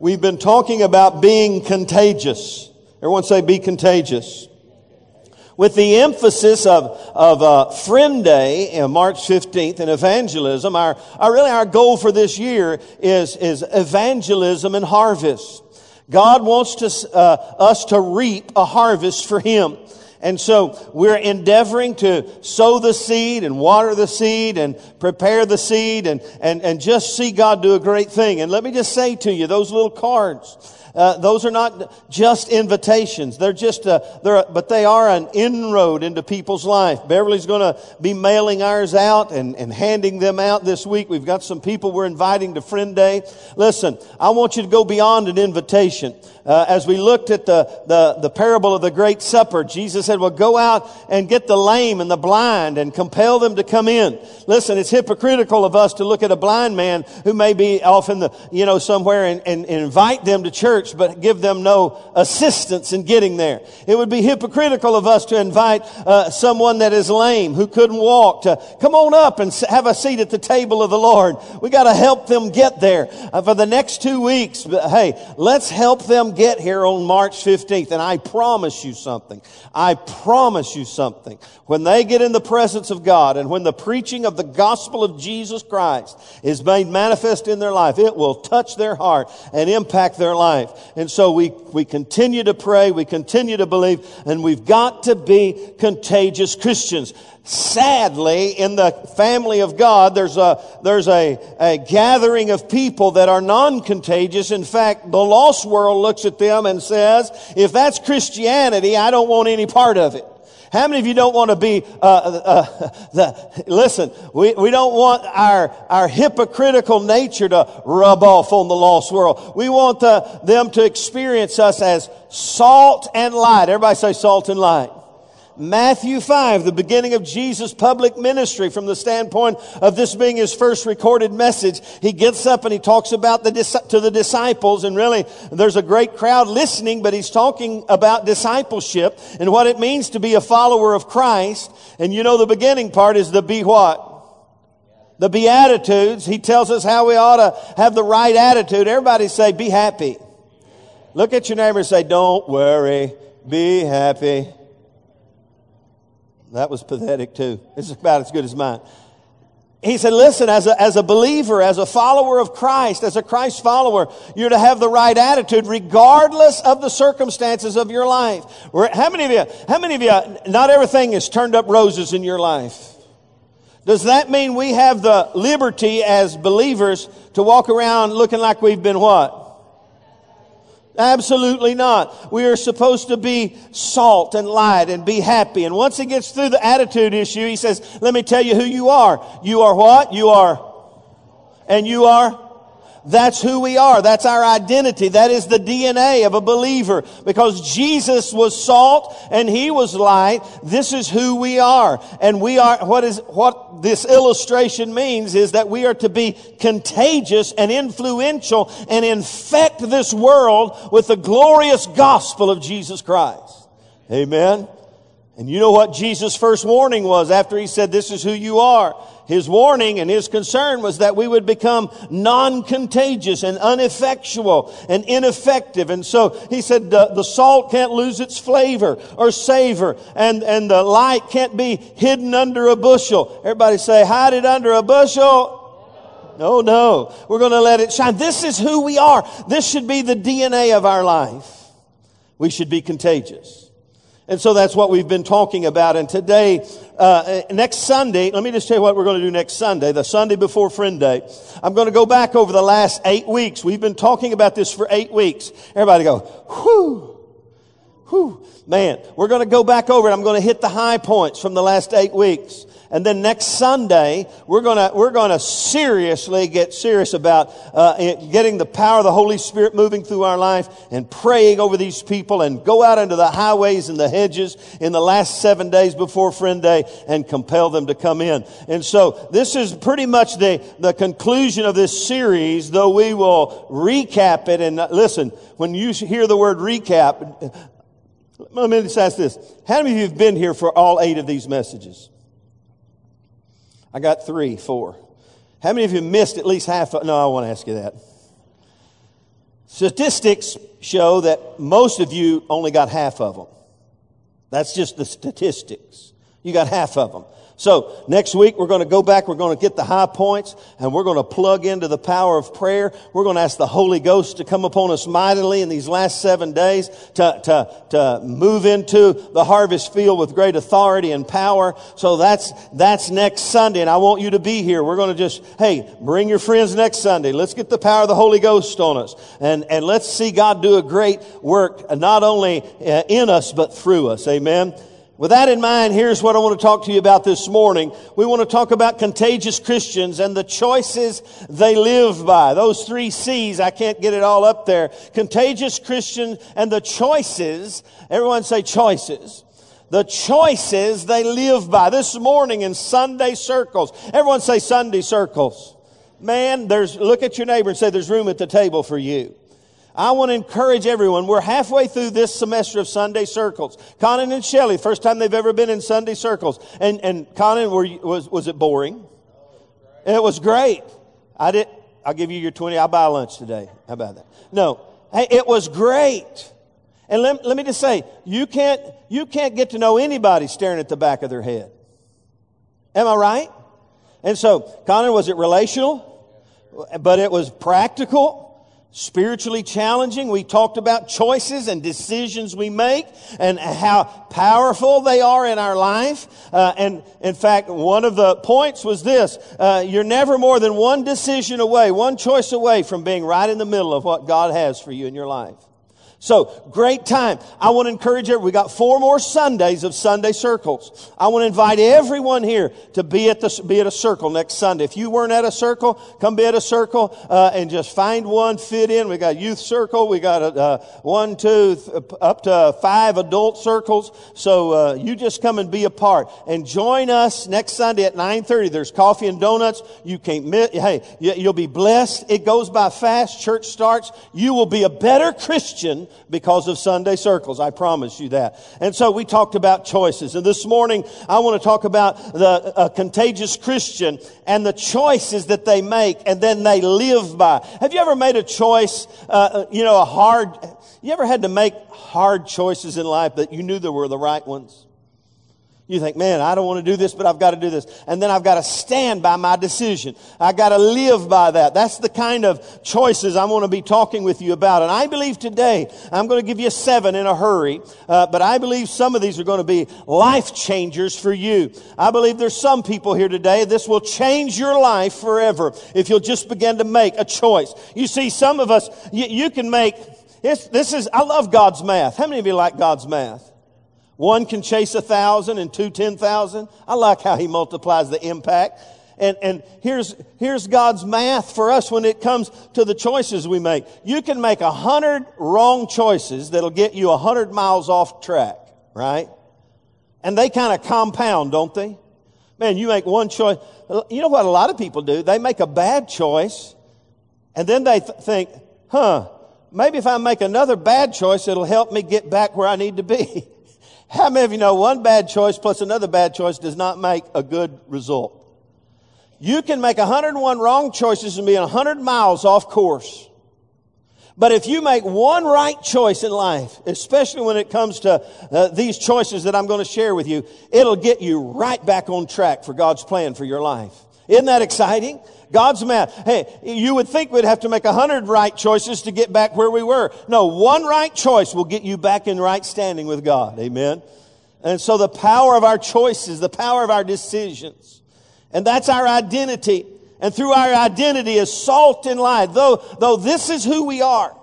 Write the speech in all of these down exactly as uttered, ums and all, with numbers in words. we've been talking about being contagious. Everyone say, be contagious. With the emphasis of, of uh, Friend Day on March fifteenth and evangelism, our, our really our goal for this year is, is evangelism and harvest. God wants to, uh, us to reap a harvest for Him. And so we're endeavoring to sow the seed and water the seed and prepare the seed and, and, and just see God do a great thing. And let me just say to you, those little cards, Uh, those are not just invitations. They're just, uh, they're, but they are an inroad into people's life. Beverly's going to be mailing ours out and, and handing them out this week. We've got some people we're inviting to Friend Day. Listen, I want you to go beyond an invitation. Uh, as we looked at the, the, the parable of the Great Supper, Jesus said, well, go out and get the lame and the blind and compel them to come in. Listen, it's hypocritical of us to look at a blind man who may be off in the, you know, somewhere and, and, and invite them to church, but give them no assistance in getting there. It would be hypocritical of us to invite uh, someone that is lame, who couldn't walk, to come on up and have a seat at the table of the Lord. We got to help them get there. Uh, for the next two weeks, hey, let's help them get here on March fifteenth. And I promise you something. I promise you something. When they get in the presence of God and when the preaching of the gospel of Jesus Christ is made manifest in their life, it will touch their heart and impact their life. And so we, we continue to pray, we continue to believe, and we've got to be contagious Christians. Sadly, in the family of God, there's a there's a, a gathering of people that are non-contagious. In fact, the lost world looks at them and says, if that's Christianity, I don't want any part of it. How many of you don't want to be, uh, uh, the, listen, we, we don't want our, our hypocritical nature to rub off on the lost world. We want the, them to experience us as salt and light. Everybody say salt and light. Matthew five, the beginning of Jesus' public ministry, from the standpoint of this being His first recorded message, He gets up and He talks about the to the disciples, and really there's a great crowd listening, but He's talking about discipleship and what it means to be a follower of Christ. And you know the beginning part is the be what? The Beatitudes. He tells us how we ought to have the right attitude. Everybody say, be happy. Look at your neighbor and say, don't worry, be happy. That was pathetic too. It's about as good as mine. He said, listen, as a, as a believer, as a follower of Christ, as a Christ follower, you're to have the right attitude regardless of the circumstances of your life. How many of you, how many of you, not everything is turned up roses in your life? Does that mean we have the liberty as believers to walk around looking like we've been what? Absolutely not. We are supposed to be salt and light and be happy. And once he gets through the attitude issue, he says, let me tell you who you are. You are what? You are. And you are. That's who we are. That's our identity. That is the D N A of a believer. Because Jesus was salt and He was light. This is who we are. And we are, what is, what this illustration means is that we are to be contagious and influential and infect this world with the glorious gospel of Jesus Christ. Amen. And you know what Jesus' first warning was after He said, this is who you are. His warning and His concern was that we would become non-contagious and ineffectual and ineffective. And so He said the, the salt can't lose its flavor or savor, and, and the light can't be hidden under a bushel. Everybody say, hide it under a bushel. No, no. We're going to let it shine. This is who we are. This should be the D N A of our life. We should be contagious. And so that's what we've been talking about. And today, uh, next Sunday, let me just tell you what we're going to do next Sunday, the Sunday before Friend Day. I'm going to go back over the last eight weeks. We've been talking about this for eight weeks. Everybody go, whew. Whew. Man, we're going to go back over it. I'm going to hit the high points from the last eight weeks. And then next Sunday, we're gonna, we're gonna seriously get serious about, uh, it, getting the power of the Holy Spirit moving through our life and praying over these people, and go out into the highways and the hedges in the last seven days before Friend Day and compel them to come in. And so this is pretty much the, the conclusion of this series, though we will recap it. And listen, when you hear the word recap, let me just ask this. How many of you have been here for all eight of these messages? I got three, four. How many of you missed at least half? Of, no, I won't ask you that. Statistics show that most of you only got half of them. That's just the statistics. You got half of them. So next week, we're going to go back. We're going to get the high points, and we're going to plug into the power of prayer. We're going to ask the Holy Ghost to come upon us mightily in these last seven days to, to, to move into the harvest field with great authority and power. So that's, that's next Sunday, and I want you to be here. We're going to just, hey, bring your friends next Sunday. Let's get the power of the Holy Ghost on us, and, and let's see God do a great work, not only in us, but through us. Amen. With that in mind, here's what I want to talk to you about this morning. We want to talk about contagious Christians and the choices they live by. Those three C's, I can't get it all up there. Contagious Christians and the choices. Everyone say choices. The choices they live by. This morning in Sunday circles. Everyone say Sunday circles. Man, there's, look at your neighbor and say there's room at the table for you. I want to encourage everyone. We're halfway through this semester of Sunday circles. Conan and Shelley, first time they've ever been in Sunday circles. And and Conan, were you, was was it boring? It was great. I did. I'll give you your twenty. I'll buy lunch today. How about that? No, hey, it was great. And let, let me just say, you can't you can't get to know anybody staring at the back of their head. Am I right? And so, Conan, was it relational? But it was practical. Spiritually challenging. We talked about choices and decisions we make and how powerful they are in our life. Uh, and in fact, one of the points was this. Uh, you're never more than one decision away, one choice away from being right in the middle of what God has for you in your life. So, great time. I want to encourage everyone. We got four more Sundays of Sunday circles. I want to invite everyone here to be at the, be at a circle next Sunday. If you weren't at a circle, come be at a circle, uh, and just find one, fit in. We got youth circle. We got, uh, one, two, th- up to five adult circles. So, uh, you just come and be a part and join us next Sunday at nine thirty. There's coffee and donuts. You can't miss, hey, you'll be blessed. It goes by fast. Church starts. You will be a better Christian because of Sunday circles. I promise you that. And so we talked about choices. And this morning, I want to talk about the a contagious Christian and the choices that they make and then they live by. Have you ever made a choice, uh, you know, a hard, you ever had to make hard choices in life that you knew there were the right ones? You think, man, I don't want to do this, but I've got to do this. And then I've got to stand by my decision. I got to live by that. That's the kind of choices I want to be talking with you about. And I believe today, I'm going to give you seven in a hurry, uh, but I believe some of these are going to be life changers for you. I believe there's some people here today, this will change your life forever if you'll just begin to make a choice. You see, some of us, you, you can make, it's, this is, I love God's math. How many of you like God's math? One can chase a thousand and two ten thousand. I like how he multiplies the impact. And, and here's, here's God's math for us when it comes to the choices we make. You can make a hundred wrong choices that'll get you a hundred miles off track, right? And they kind of compound, don't they? Man, you make one choice. You know what a lot of people do? They make a bad choice and then they th- think, huh, maybe if I make another bad choice, it'll help me get back where I need to be. How many of you know one bad choice plus another bad choice does not make a good result? You can make one hundred one wrong choices and be one hundred miles off course. But if you make one right choice in life, especially when it comes to uh, these choices that I'm going to share with you, it'll get you right back on track for God's plan for your life. Isn't that exciting? God's math. Hey, you would think we'd have to make a hundred right choices to get back where we were. No, one right choice will get you back in right standing with God. Amen. And so the power of our choices, the power of our decisions, and that's our identity. And through our identity is salt and light. Though, though this is who we are,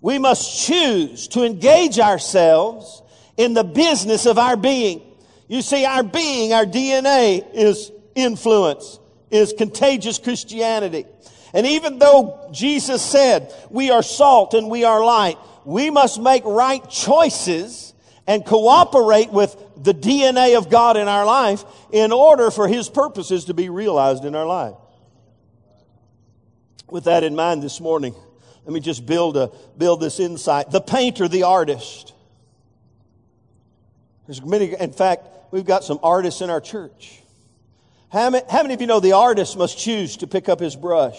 we must choose to engage ourselves in the business of our being. You see, our being, our D N A is influence. Is contagious Christianity. And even though Jesus said we are salt and we are light, we must make right choices and cooperate with the D N A of God in our life in order for His purposes to be realized in our life. With that in mind this morning, let me just build a build this insight. The painter, the artist. There's many, in fact, we've got some artists in our church. How many, how many of you know the artist must choose to pick up his brush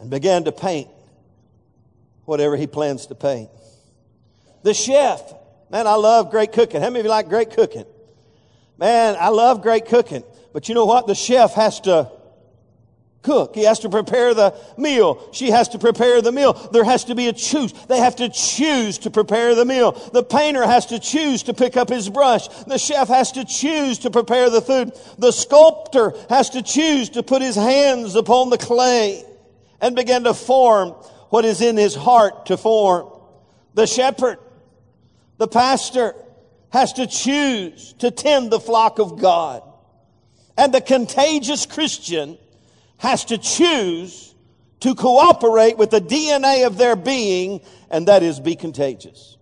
and begin to paint whatever he plans to paint. The chef. Man, I love great cooking. How many of you like great cooking? Man, I love great cooking. But you know what? The chef has to cook. He has to prepare the meal. She has to prepare the meal. There has to be a choose. They have to choose to prepare the meal. The painter has to choose to pick up his brush. The chef has to choose to prepare the food. The sculptor has to choose to put his hands upon the clay and begin to form what is in his heart to form. The shepherd, the pastor, has to choose to tend the flock of God. And the contagious Christian has to choose to cooperate with the D N A of their being, and that is be contagious.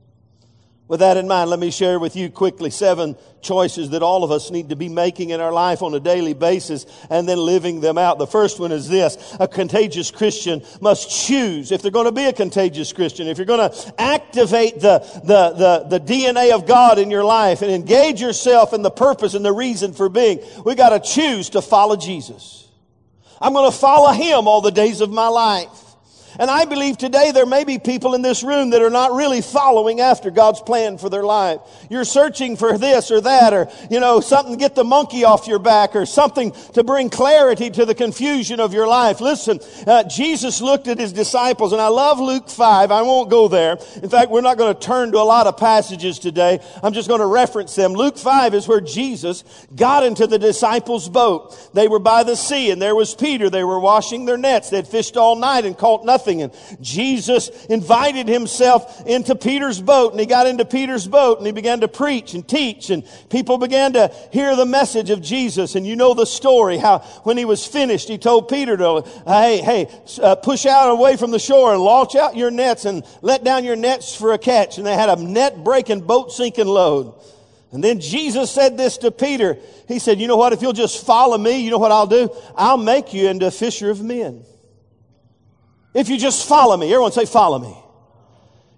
With that in mind, let me share with you quickly seven choices that all of us need to be making in our life on a daily basis and then living them out. The first one is this. A contagious Christian must choose. If they're going to be a contagious Christian, if you're going to activate the, the, the, the D N A of God in your life and engage yourself in the purpose and the reason for being, we got to choose to follow Jesus. I'm going to follow Him all the days of my life. And I believe today there may be people in this room that are not really following after God's plan for their life. You're searching for this or that or, you know, something to get the monkey off your back or something to bring clarity to the confusion of your life. Listen, uh, Jesus looked at His disciples, and I love Luke five. I won't go there. In fact, we're not going to turn to a lot of passages today. I'm just going to reference them. Luke five is where Jesus got into the disciples' boat. They were by the sea, and there was Peter. They were washing their nets. They had fished all night and caught nothing. And Jesus invited Himself into Peter's boat, and He got into Peter's boat, and He began to preach and teach, and people began to hear the message of Jesus. And you know the story, how when He was finished, He told Peter to, hey, hey, uh, push out away from the shore and launch out your nets and let down your nets for a catch. And they had a net-breaking, boat-sinking load. And then Jesus said this to Peter. He said, you know what, if you'll just follow me, you know what I'll do? I'll make you into a fisher of men. If you just follow me. Everyone say, follow me.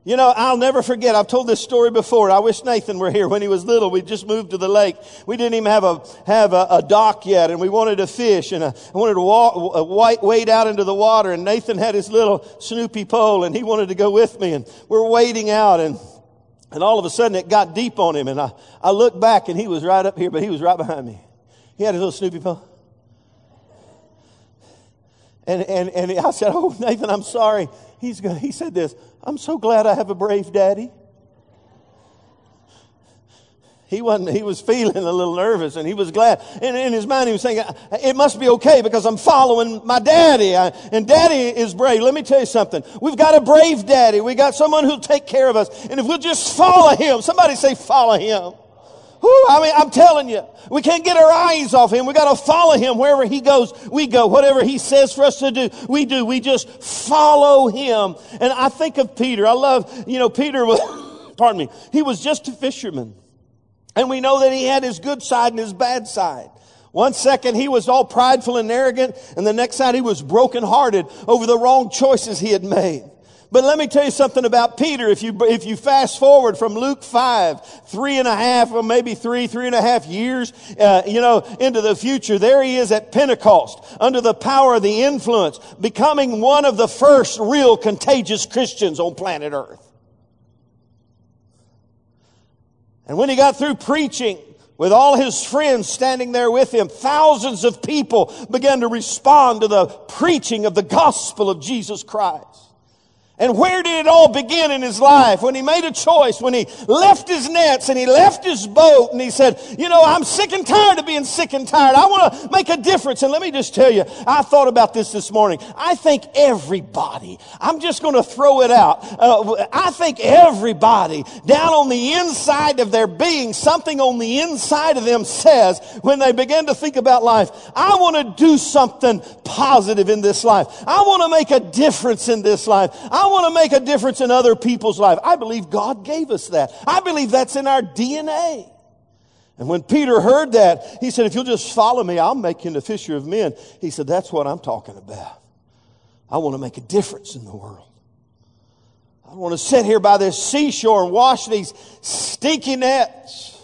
You know, I'll never forget. I've told this story before. I wish Nathan were here. When he was little, we just moved to the lake. We didn't even have a have a, a dock yet, and we wanted to fish, and I wanted to walk, wade out into the water, and Nathan had his little Snoopy pole, and he wanted to go with me, and we're wading out, and and all of a sudden it got deep on him, and I, I looked back, and he was right up here, but he was right behind me. He had his little Snoopy pole. And, and and I said, oh, Nathan, I'm sorry. He's gonna, he said this, I'm so glad I have a brave daddy. He wasn't, he was feeling a little nervous, and he was glad. And in his mind, he was saying, it must be okay because I'm following my daddy. I, and daddy is brave. Let me tell you something. We've got a brave daddy. We got someone who'll take care of us. And if we'll just follow him, somebody say, follow him. Whew, I mean, I'm telling you, we can't get our eyes off him. We got to follow him wherever he goes. We go. Whatever he says for us to do, we do. We just follow him. And I think of Peter. I love, you know, Peter was, pardon me, he was just a fisherman. And we know that he had his good side and his bad side. One second he was all prideful and arrogant, and the next side he was brokenhearted over the wrong choices he had made. But let me tell you something about Peter. If you if you fast forward from Luke five, three and a half or maybe three, three and a half years, uh, you know, into the future, there he is at Pentecost, under the power of the influence, becoming one of the first real contagious Christians on planet Earth. And when he got through preaching, with all his friends standing there with him, thousands of people began to respond to the preaching of the gospel of Jesus Christ. And where did it all begin in his life? When he made a choice, when he left his nets and he left his boat and he said, you know, I'm sick and tired of being sick and tired. I want to make a difference. And let me just tell you, I thought about this this morning. I think everybody, I'm just going to throw it out. Uh, I think everybody down on the inside of their being, something on the inside of them says when they begin to think about life, I want to do something positive in this life. I want to make a difference in this life. I I want to make a difference in other people's life. I believe God gave us that. I believe that's in our D N A. And when Peter heard that, he said, if you'll just follow me, I'll make you into a fisher of men. He said, that's what I'm talking about. I want to make a difference in the world. I don't want to sit here by this seashore and wash these stinky nets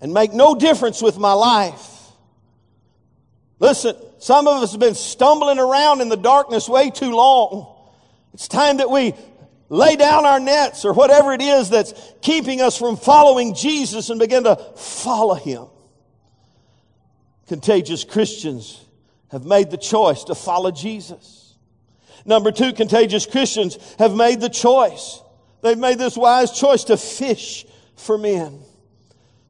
and make no difference with my life. Listen, some of us have been stumbling around in the darkness way too long. It's time that we lay down our nets or whatever it is that's keeping us from following Jesus and begin to follow him. Contagious Christians have made the choice to follow Jesus. Number two, contagious Christians have made the choice. They've made this wise choice to fish for men.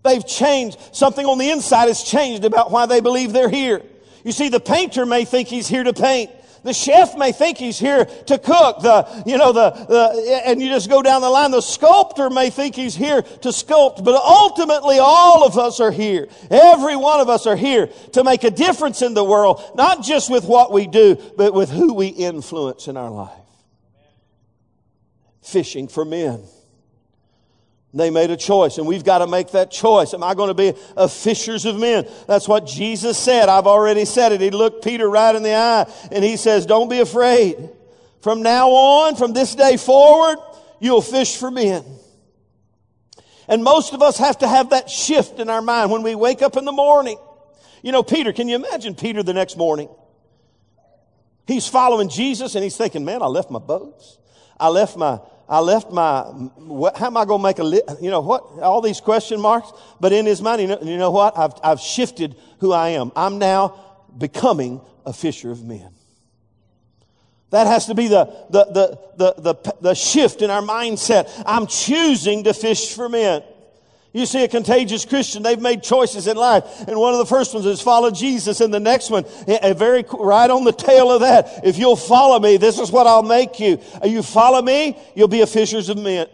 They've changed. Something on the inside has changed about why they believe they're here. You see, the painter may think he's here to paint. The chef may think he's here to cook. The, you know, the, the, and you just go down the line. The sculptor may think he's here to sculpt. But ultimately, all of us are here. Every one of us are here to make a difference in the world, not just with what we do, but with who we influence in our life. Fishing for men. They made a choice, and we've got to make that choice. Am I going to be a fishers of men? That's what Jesus said. I've already said it. He looked Peter right in the eye, and he says, don't be afraid. From now on, from this day forward, you'll fish for men. And most of us have to have that shift in our mind when we wake up in the morning. You know, Peter, can you imagine Peter the next morning? He's following Jesus, and he's thinking, man, I left my boats. I left my... I left my, what, how am I going to make a, li-? You know what, all these question marks. But in his mind, you know, you know what, I've, I've shifted who I am. I'm now becoming a fisher of men. That has to be the, the, the, the, the, the shift in our mindset. I'm choosing to fish for men. You see, a contagious Christian, they've made choices in life. And one of the first ones is follow Jesus. And the next one, a very right on the tail of that, if you'll follow me, this is what I'll make you. You follow me, you'll be a fishers of men.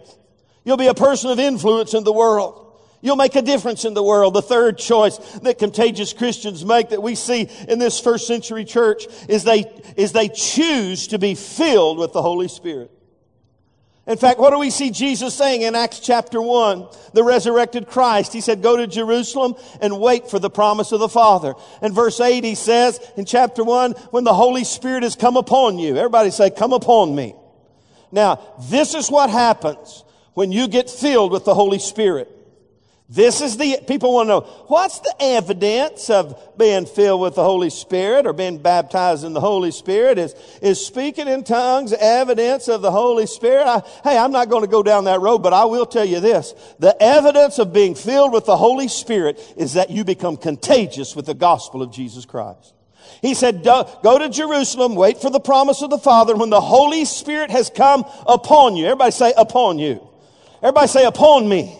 You'll be a person of influence in the world. You'll make a difference in the world. The third choice that contagious Christians make that we see in this first century church is they, is they choose to be filled with the Holy Spirit. In fact, what do we see Jesus saying in Acts chapter one? The resurrected Christ. He said, go to Jerusalem and wait for the promise of the Father. And verse eight, he says in chapter one, when the Holy Spirit has come upon you. Everybody say, come upon me. Now, this is what happens when you get filled with the Holy Spirit. This is the, people want to know, what's the evidence of being filled with the Holy Spirit or being baptized in the Holy Spirit? Is, is speaking in tongues evidence of the Holy Spirit? I, hey, I'm not going to go down that road, but I will tell you this. The evidence of being filled with the Holy Spirit is that you become contagious with the gospel of Jesus Christ. He said, go to Jerusalem, wait for the promise of the Father, and when the Holy Spirit has come upon you. Everybody say, upon you. Everybody say, upon me.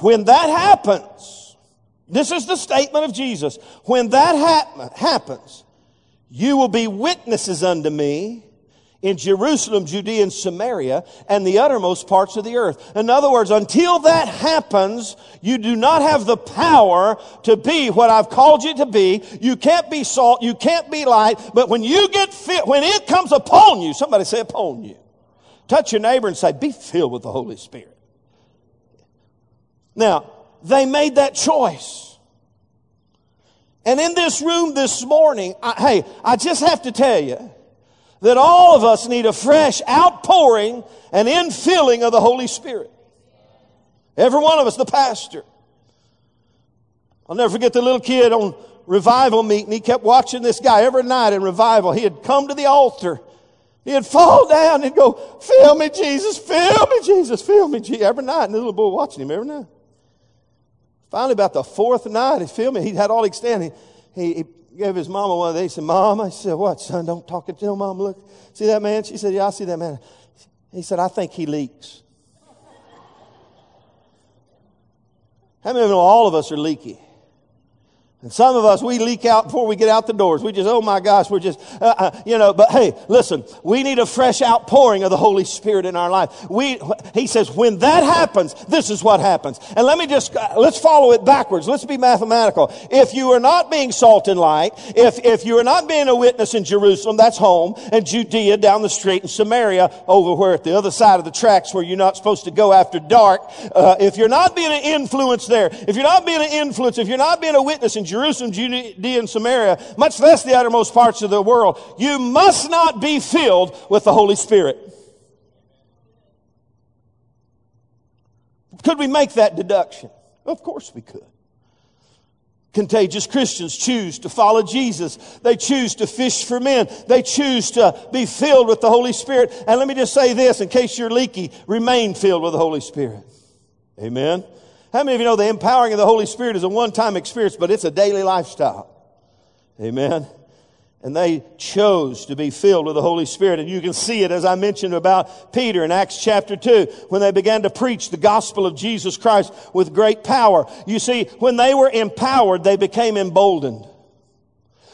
When that happens, this is the statement of Jesus. When that ha- happens, you will be witnesses unto me in Jerusalem, Judea, and Samaria, and the uttermost parts of the earth. In other words, until that happens, you do not have the power to be what I've called you to be. You can't be salt. You can't be light. But when you get fit, when it comes upon you, somebody say upon you. Touch your neighbor and say, be filled with the Holy Spirit. Now, they made that choice. And in this room this morning, I, hey, I just have to tell you that all of us need a fresh outpouring and infilling of the Holy Spirit. Every one of us, the pastor. I'll never forget the little kid on revival meeting. He kept watching this guy every night in revival. He had come to the altar. He'd fall down and go, fill me, Jesus, fill me, Jesus, fill me, Jesus, every night. And the little boy watching him every night. Finally, about the fourth night, he filled me. He had all he could stand. He, he, he gave his mama one of these. He said, Mama. He said, what, son? Don't talk to no Mom. Look, see that man? She said, yeah, I see that man. He said, I think he leaks. How many of you know all of us are leaky? And some of us, we leak out before we get out the doors. We just, oh my gosh, we're just, uh, uh, you know, but hey, listen, we need a fresh outpouring of the Holy Spirit in our life. We, he says, when that happens, this is what happens. And let me just, uh, let's follow it backwards. Let's be mathematical. If you are not being salt and light, if, if you are not being a witness in Jerusalem, that's home, and Judea down the street, and Samaria over where at the other side of the tracks where you're not supposed to go after dark, uh, if you're not being an influence there, if you're not being an influence, if you're not being a witness in Jerusalem, Jerusalem, Judea, and Samaria, much less the uttermost parts of the world, you must not be filled with the Holy Spirit. Could we make that deduction? Of course we could. Contagious Christians choose to follow Jesus. They choose to fish for men. They choose to be filled with the Holy Spirit. And let me just say this, in case you're leaky, remain filled with the Holy Spirit. Amen. How many of you know the empowering of the Holy Spirit is a one-time experience, but it's a daily lifestyle? Amen. And they chose to be filled with the Holy Spirit. And you can see it, as I mentioned about Peter in Acts chapter two, when they began to preach the gospel of Jesus Christ with great power. You see, when they were empowered, they became emboldened.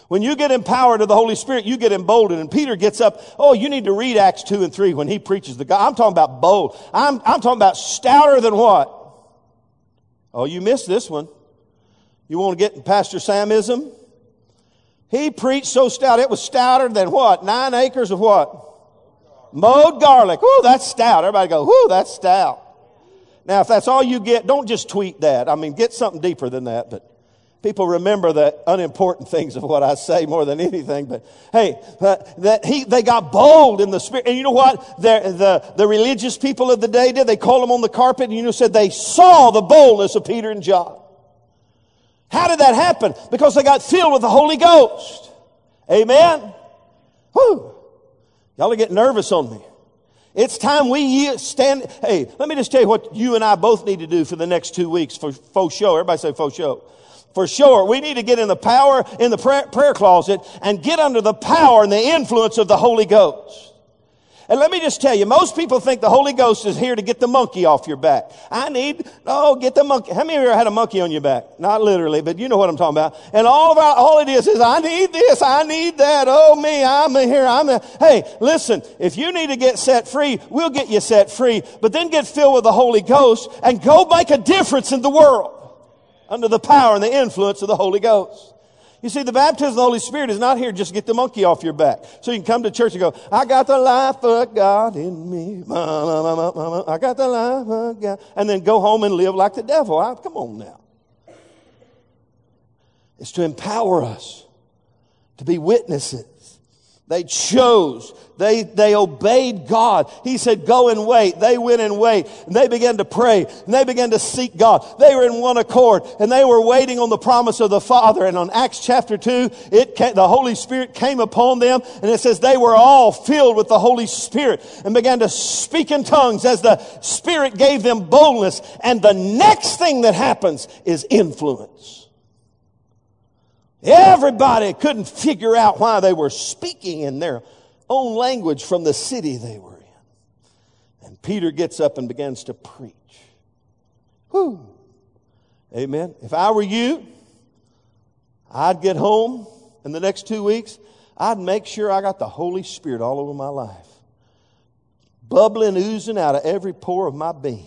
When you get empowered of the Holy Spirit, you get emboldened. And Peter gets up, oh, you need to read Acts two and three when he preaches the gospel. I'm talking about bold. I'm, I'm talking about stouter than what? Oh, you missed this one. You want to get Pastor Samism? He preached so stout. It was stouter than what? Nine acres of what? Mowed garlic. Woo, that's stout. Everybody go, woo, that's stout. Now, if that's all you get, don't just tweet that. I mean, get something deeper than that. But people remember the unimportant things of what I say more than anything. But hey, uh, that he they got bold in the Spirit. And you know what? They're, the the religious people of the day did. They called them on the carpet, and you know, said they saw the boldness of Peter and John. How did that happen? Because they got filled with the Holy Ghost. Amen. Whew. Y'all are getting nervous on me. It's time we stand. Hey, let me just tell you what you and I both need to do for the next two weeks for for show. Everybody say for show. For sure, we need to get in the power, in the prayer, prayer closet, and get under the power and the influence of the Holy Ghost. And let me just tell you, most people think the Holy Ghost is here to get the monkey off your back. I need, oh, get the monkey. How many of you ever had a monkey on your back? Not literally, but you know what I'm talking about. And all about, all it is is, I need this, I need that. Oh, me, I'm here, I'm here. Hey, listen, if you need to get set free, we'll get you set free. But then get filled with the Holy Ghost and go make a difference in the world. Under the power and the influence of the Holy Ghost. You see, the baptism of the Holy Spirit is not here just to get the monkey off your back. So you can come to church and go, I got the life of God in me. I got the life of God. And then go home and live like the devil. I, come on now. It's to empower us to be witnesses. They chose. They, they obeyed God. He said, go and wait. They went and wait. And they began to pray. And they began to seek God. They were in one accord. And they were waiting on the promise of the Father. And on Acts chapter two, it came, the Holy Spirit came upon them. And it says they were all filled with the Holy Spirit and began to speak in tongues as the Spirit gave them boldness. And the next thing that happens is influence. Everybody couldn't figure out why they were speaking in their own language from the city they were in. And Peter gets up and begins to preach. Whew. Amen. If I were you, I'd get home in the next two weeks. I'd make sure I got the Holy Spirit all over my life. Bubbling, oozing out of every pore of my being.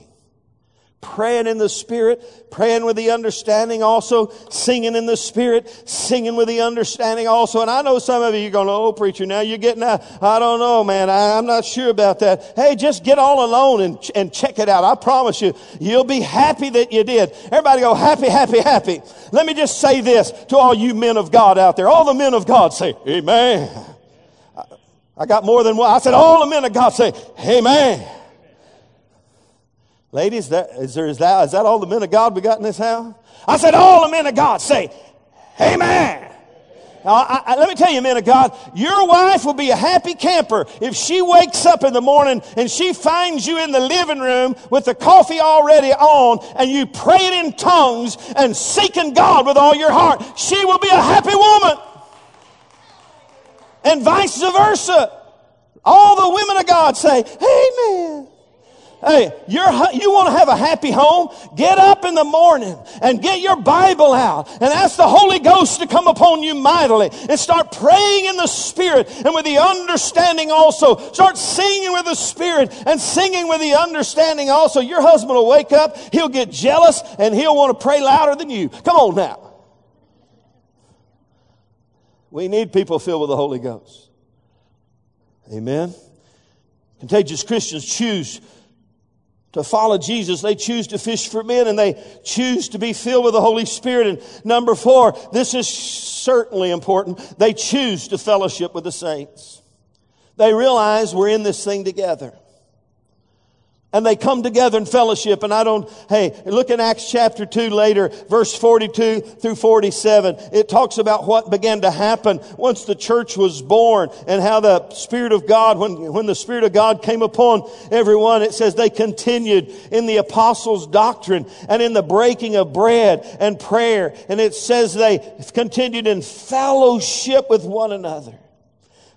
Praying in the Spirit, praying with the understanding also, singing in the Spirit, singing with the understanding also. And I know some of you are going, oh, preacher, now you're getting out. I don't know, man. I, I'm not sure about that. Hey, just get all alone and, and check it out. I promise you, you'll be happy that you did. Everybody go, happy, happy, happy. Let me just say this to all you men of God out there. All the men of God say, amen. I, I got more than one. I said, all the men of God say, amen. Ladies, that, is, there, is, that, is that all the men of God we got in this house? I said, all the men of God say, amen. Now, I, I, let me tell you, men of God, your wife will be a happy camper if she wakes up in the morning and she finds you in the living room with the coffee already on and you praying in tongues and seeking God with all your heart. She will be a happy woman. And vice versa. All the women of God say, amen. Hey, you're, you want to have a happy home? Get up in the morning and get your Bible out and ask the Holy Ghost to come upon you mightily and start praying in the Spirit and with the understanding also. Start singing with the Spirit and singing with the understanding also. Your husband will wake up, he'll get jealous, and he'll want to pray louder than you. Come on now. We need people filled with the Holy Ghost. Amen. Contagious Christians choose to follow Jesus. They choose to fish for men, and they choose to be filled with the Holy Spirit. And number four, this is certainly important. They choose to fellowship with the saints. They realize we're in this thing together. And they come together in fellowship. And I don't, hey, look in Acts chapter two later, verse forty-two through forty-seven. It talks about what began to happen once the church was born and how the Spirit of God, when, when the Spirit of God came upon everyone, it says they continued in the apostles' doctrine and in the breaking of bread and prayer. And it says they continued in fellowship with one another.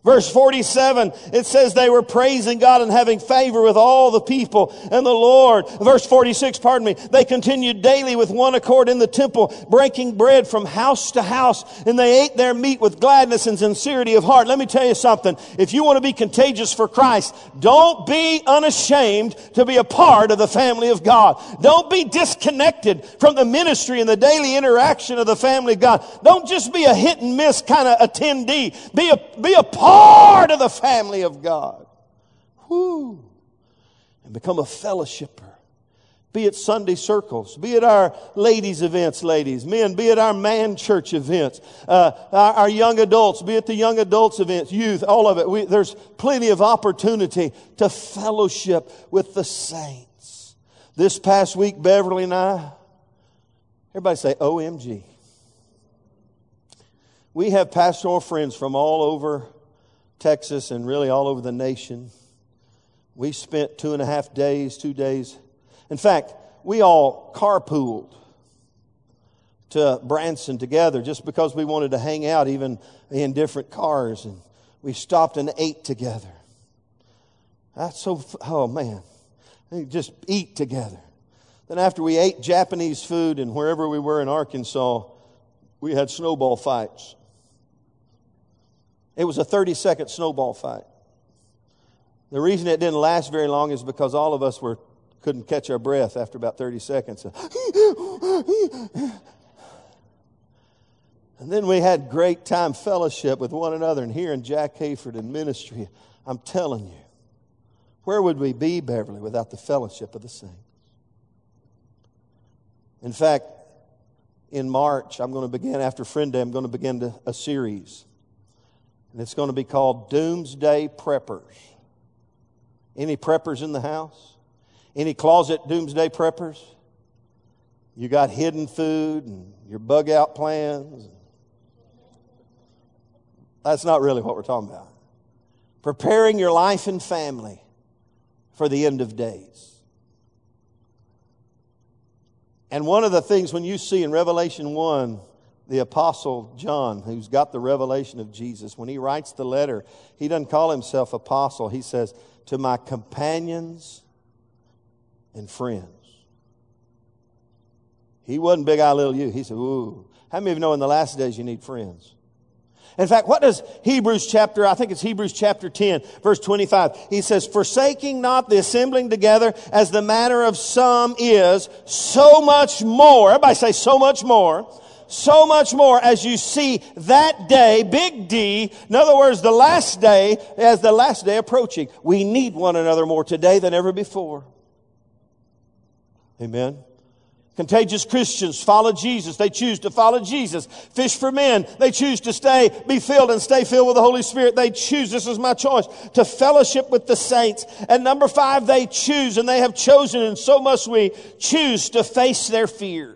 Verse forty-seven, it says they were praising God and having favor with all the people and the Lord. Verse forty-six, pardon me, they continued daily with one accord in the temple, breaking bread from house to house, and they ate their meat with gladness and sincerity of heart. Let me tell you something. If you want to be contagious for Christ, don't be unashamed to be a part of the family of God. Don't be disconnected from the ministry and the daily interaction of the family of God. Don't just be a hit and miss kind of attendee. Be a, be a part Part of the family of God. Whoo. And become a fellowshipper. Be it Sunday circles. Be it our ladies' events, ladies. Men, be it our man church events. Uh, our, our young adults, be it the young adults events, youth, all of it. We, there's plenty of opportunity to fellowship with the saints. This past week, Beverly and I, everybody say O M G. We have pastoral friends from all over Texas and really all over the nation. We spent two and a half days, two days. In fact, we all carpooled to Branson together just because we wanted to hang out even in different cars. And we stopped and ate together. That's so, oh man, we just eat together. Then after we ate Japanese food and wherever we were in Arkansas, we had snowball fights. It was a thirty-second snowball fight. The reason it didn't last very long is because all of us were couldn't catch our breath after about thirty seconds. And then we had great time fellowship with one another and hearing Jack Hayford in ministry. I'm telling you, where would we be, Beverly, without the fellowship of the saints? In fact, in March, I'm going to begin, after Friend Day, I'm going to begin to, a series. And it's going to be called Doomsday Preppers. Any preppers in the house? Any closet doomsday preppers? You got hidden food and your bug out plans. That's not really what we're talking about. Preparing your life and family for the end of days. And one of the things when you see in Revelation one, the Apostle John, who's got the revelation of Jesus, when he writes the letter, he doesn't call himself apostle. He says, to my companions and friends. He wasn't big eye, little you. He said, ooh. How many of you know in the last days you need friends? In fact, what does Hebrews chapter, I think it's Hebrews chapter ten, verse twenty-five. He says, forsaking not the assembling together as the manner of some is, so much more. Everybody say so much more. So much more as you see that day, big D, in other words, the last day, as the last day approaching. We need one another more today than ever before. Amen. Contagious Christians follow Jesus. They choose to follow Jesus. Fish for men. They choose to stay, be filled and stay filled with the Holy Spirit. They choose, this is my choice, to fellowship with the saints. And number five, they choose, and they have chosen, and so must we, choose to face their fears.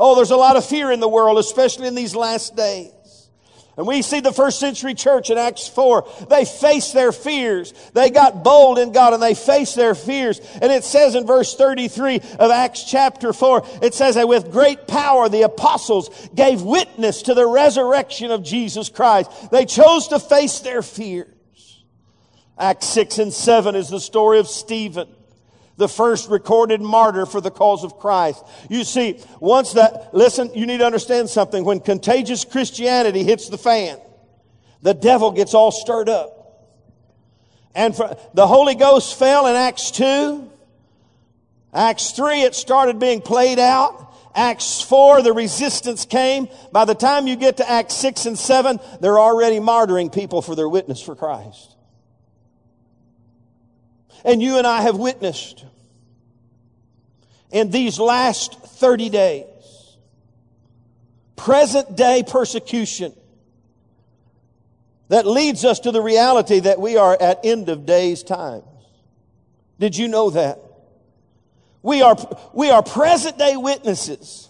Oh, there's a lot of fear in the world, especially in these last days. And we see the first century church in Acts four. They faced their fears. They got bold in God and they faced their fears. And it says in verse thirty-three of Acts chapter four, it says that with great power the apostles gave witness to the resurrection of Jesus Christ. They chose to face their fears. Acts six and seven is the story of Stephen, the first recorded martyr for the cause of Christ. You see, once that, listen, you need to understand something. When contagious Christianity hits the fan, the devil gets all stirred up. And for, the Holy Ghost fell in Acts two. Acts three, it started being played out. Acts four, the resistance came. By the time you get to Acts six and seven, they're already martyring people for their witness for Christ. And you and I have witnessed in these last thirty days, present day persecution that leads us to the reality that we are at end of days times. Did you know that? We are, we are present day witnesses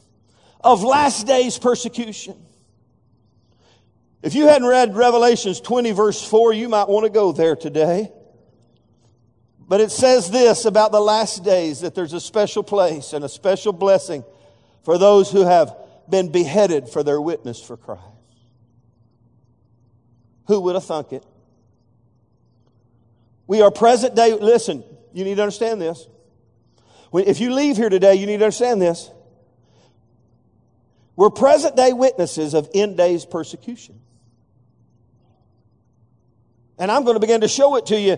of last day's persecution. If you hadn't read Revelations twenty verse four, you might want to go there today. But it says this about the last days, that there's a special place and a special blessing for those who have been beheaded for their witness for Christ. Who would have thunk it? We are present day. Listen, you need to understand this. If you leave here today, you need to understand this. We're present day witnesses of end days persecution. And I'm going to begin to show it to you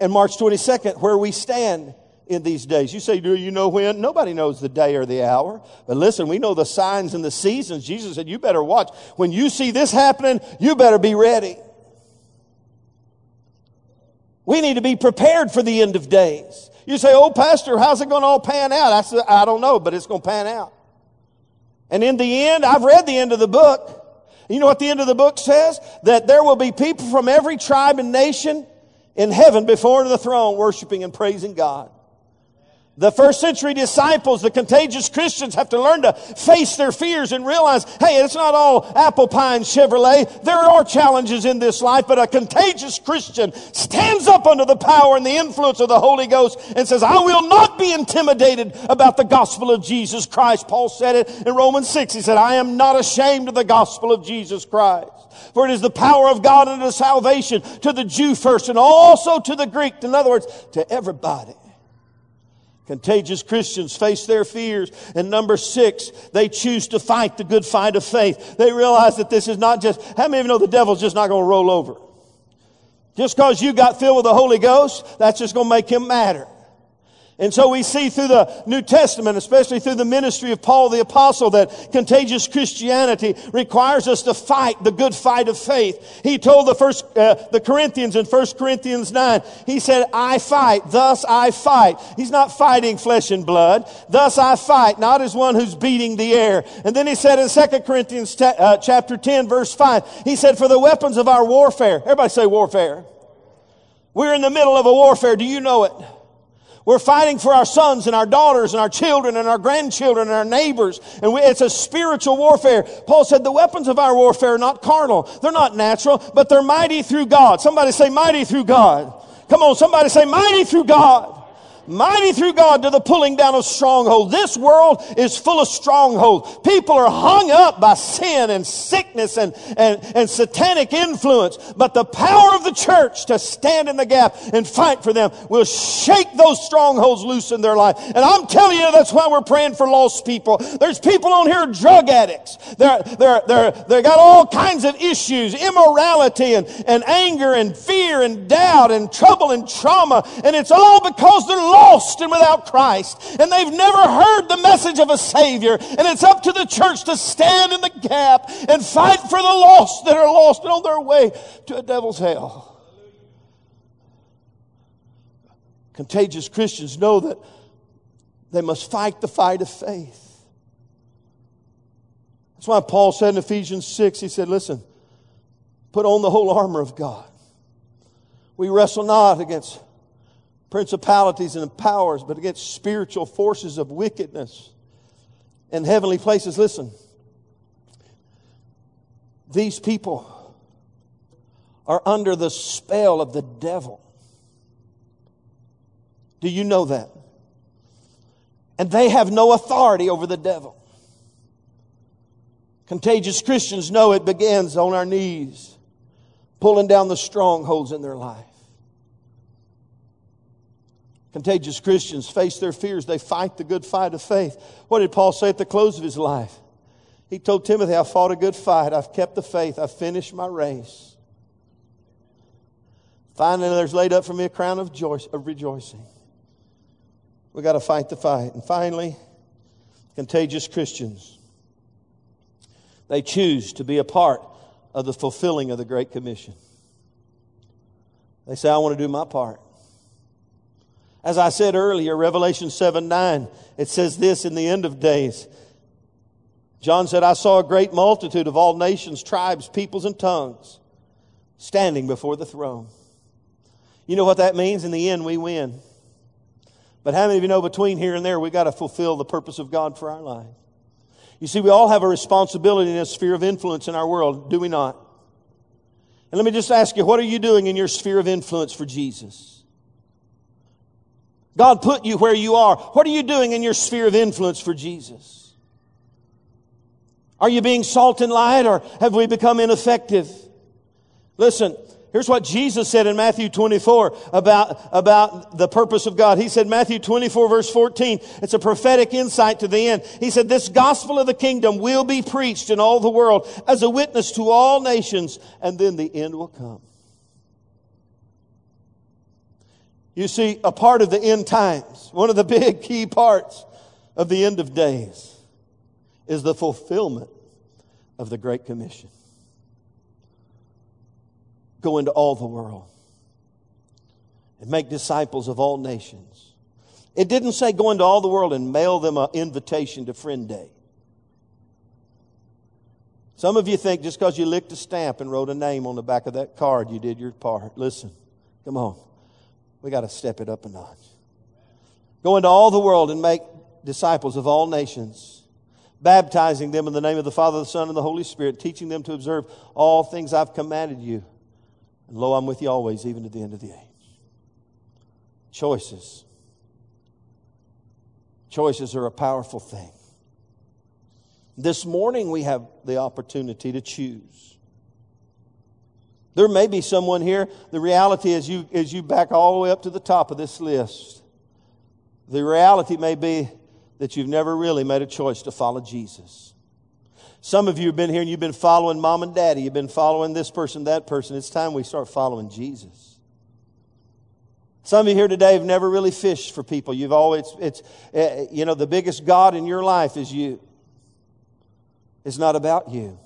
in March twenty-second where we stand in these days. You say, do you know when? Nobody knows the day or the hour. But listen, we know the signs and the seasons. Jesus said, you better watch. When you see this happening, you better be ready. We need to be prepared for the end of days. You say, oh, Pastor, how's it going to all pan out? I said, I don't know, but it's going to pan out. And in the end, I've read the end of the book. You know what the end of the book says? That there will be people from every tribe and nation in heaven before the throne worshiping and praising God. The first century disciples, the contagious Christians, have to learn to face their fears and realize, hey, it's not all apple pie and Chevrolet. There are challenges in this life, but a contagious Christian stands up under the power and the influence of the Holy Ghost and says, I will not be intimidated about the gospel of Jesus Christ. Paul said it in Romans six. He said, I am not ashamed of the gospel of Jesus Christ. For it is the power of God unto salvation to the Jew first and also to the Greek. In other words, to everybody. Contagious Christians face their fears. And number six, they choose to fight the good fight of faith. They realize that this is not just, how many of you know the devil's just not going to roll over? Just because you got filled with the Holy Ghost, that's just going to make him madder. And so we see through the New Testament, especially through the ministry of Paul the Apostle, that contagious Christianity requires us to fight the good fight of faith. He told the first uh, the Corinthians in First Corinthians nine, he said, I fight, thus I fight. He's not fighting flesh and blood. Thus I fight, not as one who's beating the air. And then he said in Second Corinthians t- uh, chapter ten, verse five, he said, for the weapons of our warfare. Everybody say warfare. We're in the middle of a warfare. Do you know it? We're fighting for our sons and our daughters and our children and our grandchildren and our neighbors. And we, it's a spiritual warfare. Paul said the weapons of our warfare are not carnal. They're not natural, but they're mighty through God. Somebody say mighty through God. Come on, somebody say mighty through God. Mighty through God to the pulling down of strongholds. This world is full of strongholds. People are hung up by sin and sickness and, and, and satanic influence. But the power of the church to stand in the gap and fight for them will shake those strongholds loose in their life. And I'm telling you, that's why we're praying for lost people. There's people on here, drug addicts. They're, they're, they're, they've got all kinds of issues, immorality and, and anger and fear and doubt and trouble and trauma. And it's all because they're lost and without Christ, and they've never heard the message of a Savior. And it's up to the church to stand in the gap and fight for the lost that are lost and on their way to a devil's hell. Contagious Christians know that they must fight the fight of faith. That's why Paul said in Ephesians six, he said, listen, put on the whole armor of God. We wrestle not against principalities and powers, but against spiritual forces of wickedness in heavenly places. Listen, these people are under the spell of the devil. Do you know that? And they have no authority over the devil. Contagious Christians know it begins on our knees, pulling down the strongholds in their life. Contagious Christians face their fears. They fight the good fight of faith. What did Paul say at the close of his life? He told Timothy, I fought a good fight. I've kept the faith. I've finished my race. Finally, there's laid up for me a crown of joy, of rejoicing. We've got to fight the fight. And finally, contagious Christians, they choose to be a part of the fulfilling of the Great Commission. They say, I want to do my part. As I said earlier, Revelation seven nine, it says this in the end of days. John said, I saw a great multitude of all nations, tribes, peoples, and tongues standing before the throne. You know what that means? In the end, we win. But how many of you know between here and there, we got to fulfill the purpose of God for our life? You see, we all have a responsibility in a sphere of influence in our world, do we not? And let me just ask you, what are you doing in your sphere of influence for Jesus? God put you where you are. What are you doing in your sphere of influence for Jesus? Are you being salt and light, or have we become ineffective? Listen, here's what Jesus said in Matthew twenty-four about, about the purpose of God. He said, Matthew twenty-four verse fourteen, it's a prophetic insight to the end. He said, this gospel of the kingdom will be preached in all the world as a witness to all nations, and then the end will come. You see, a part of the end times, one of the big key parts of the end of days, is the fulfillment of the Great Commission. Go into all the world and make disciples of all nations. It didn't say go into all the world and mail them an invitation to Friend Day. Some of you think just because you licked a stamp and wrote a name on the back of that card, you did your part. Listen, come on. We got to step it up a notch. Go into all the world and make disciples of all nations, baptizing them in the name of the Father, the Son, and the Holy Spirit, teaching them to observe all things I've commanded you. And lo, I'm with you always, even to the end of the age. Choices. Choices are a powerful thing. This morning we have the opportunity to choose. There may be someone here. The reality is, you, as you back all the way up to the top of this list, the reality may be that you've never really made a choice to follow Jesus. Some of you have been here and you've been following mom and daddy. You've been following this person, that person. It's time we start following Jesus. Some of you here today have never really fished for people. You've always, it's, you know, the biggest God in your life is you. It's not about you.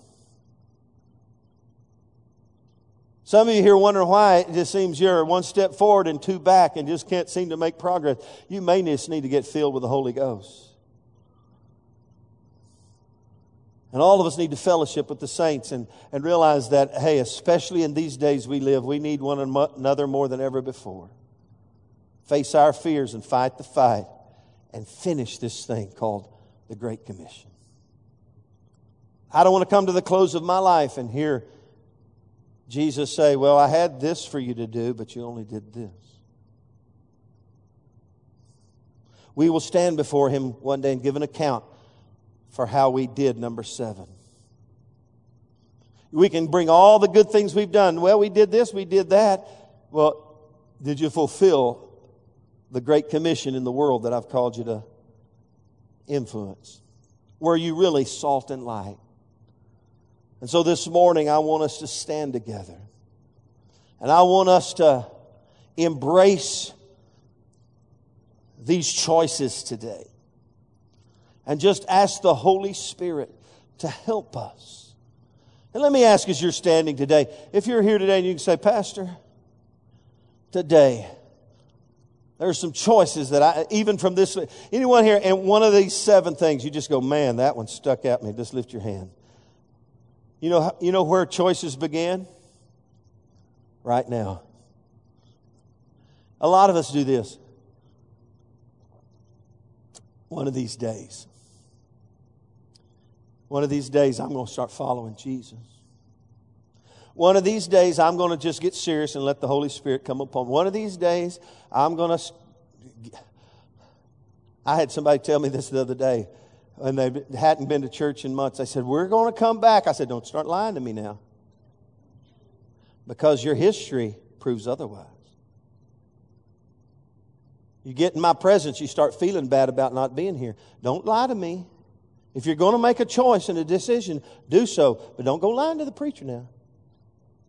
Some of you here wondering why it just seems you're one step forward and two back and just can't seem to make progress. You may just need to get filled with the Holy Ghost. And all of us need to fellowship with the saints and, and realize that, hey, especially in these days we live, we need one another more than ever before. Face our fears and fight the fight and finish this thing called the Great Commission. I don't want to come to the close of my life and hear Jesus say, well, I had this for you to do, but you only did this. We will stand before Him one day and give an account for how we did, number seven. We can bring all the good things we've done. Well, we did this, we did that. Well, did you fulfill the Great Commission in the world that I've called you to influence? Were you really salt and light? And so this morning, I want us to stand together. And I want us to embrace these choices today. And just ask the Holy Spirit to help us. And let me ask, as you're standing today, if you're here today and you can say, Pastor, today, there are some choices that I, even from this, anyone here, and one of these seven things, you just go, man, that one stuck at me. Just lift your hand. You know, you know where choices began? Right now. A lot of us do this. One of these days. One of these days I'm going to start following Jesus. One of these days I'm going to just get serious and let the Holy Spirit come upon me. One of these days I'm going to... I had somebody tell me this the other day. And they hadn't been to church in months. They said, we're going to come back. I said, don't start lying to me now. Because your history proves otherwise. You get in my presence, you start feeling bad about not being here. Don't lie to me. If you're going to make a choice and a decision, do so. But don't go lying to the preacher now.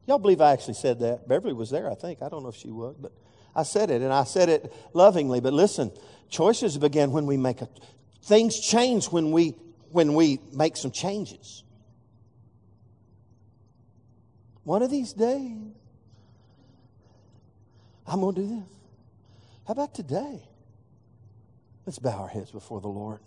Y'all believe I actually said that. Beverly was there, I think. I don't know if she was, but I said it. And I said it lovingly. But listen, choices begin when we make a... Things change when we when we make some changes. One of these days, I'm going to do this. How about today? Let's bow our heads before the Lord.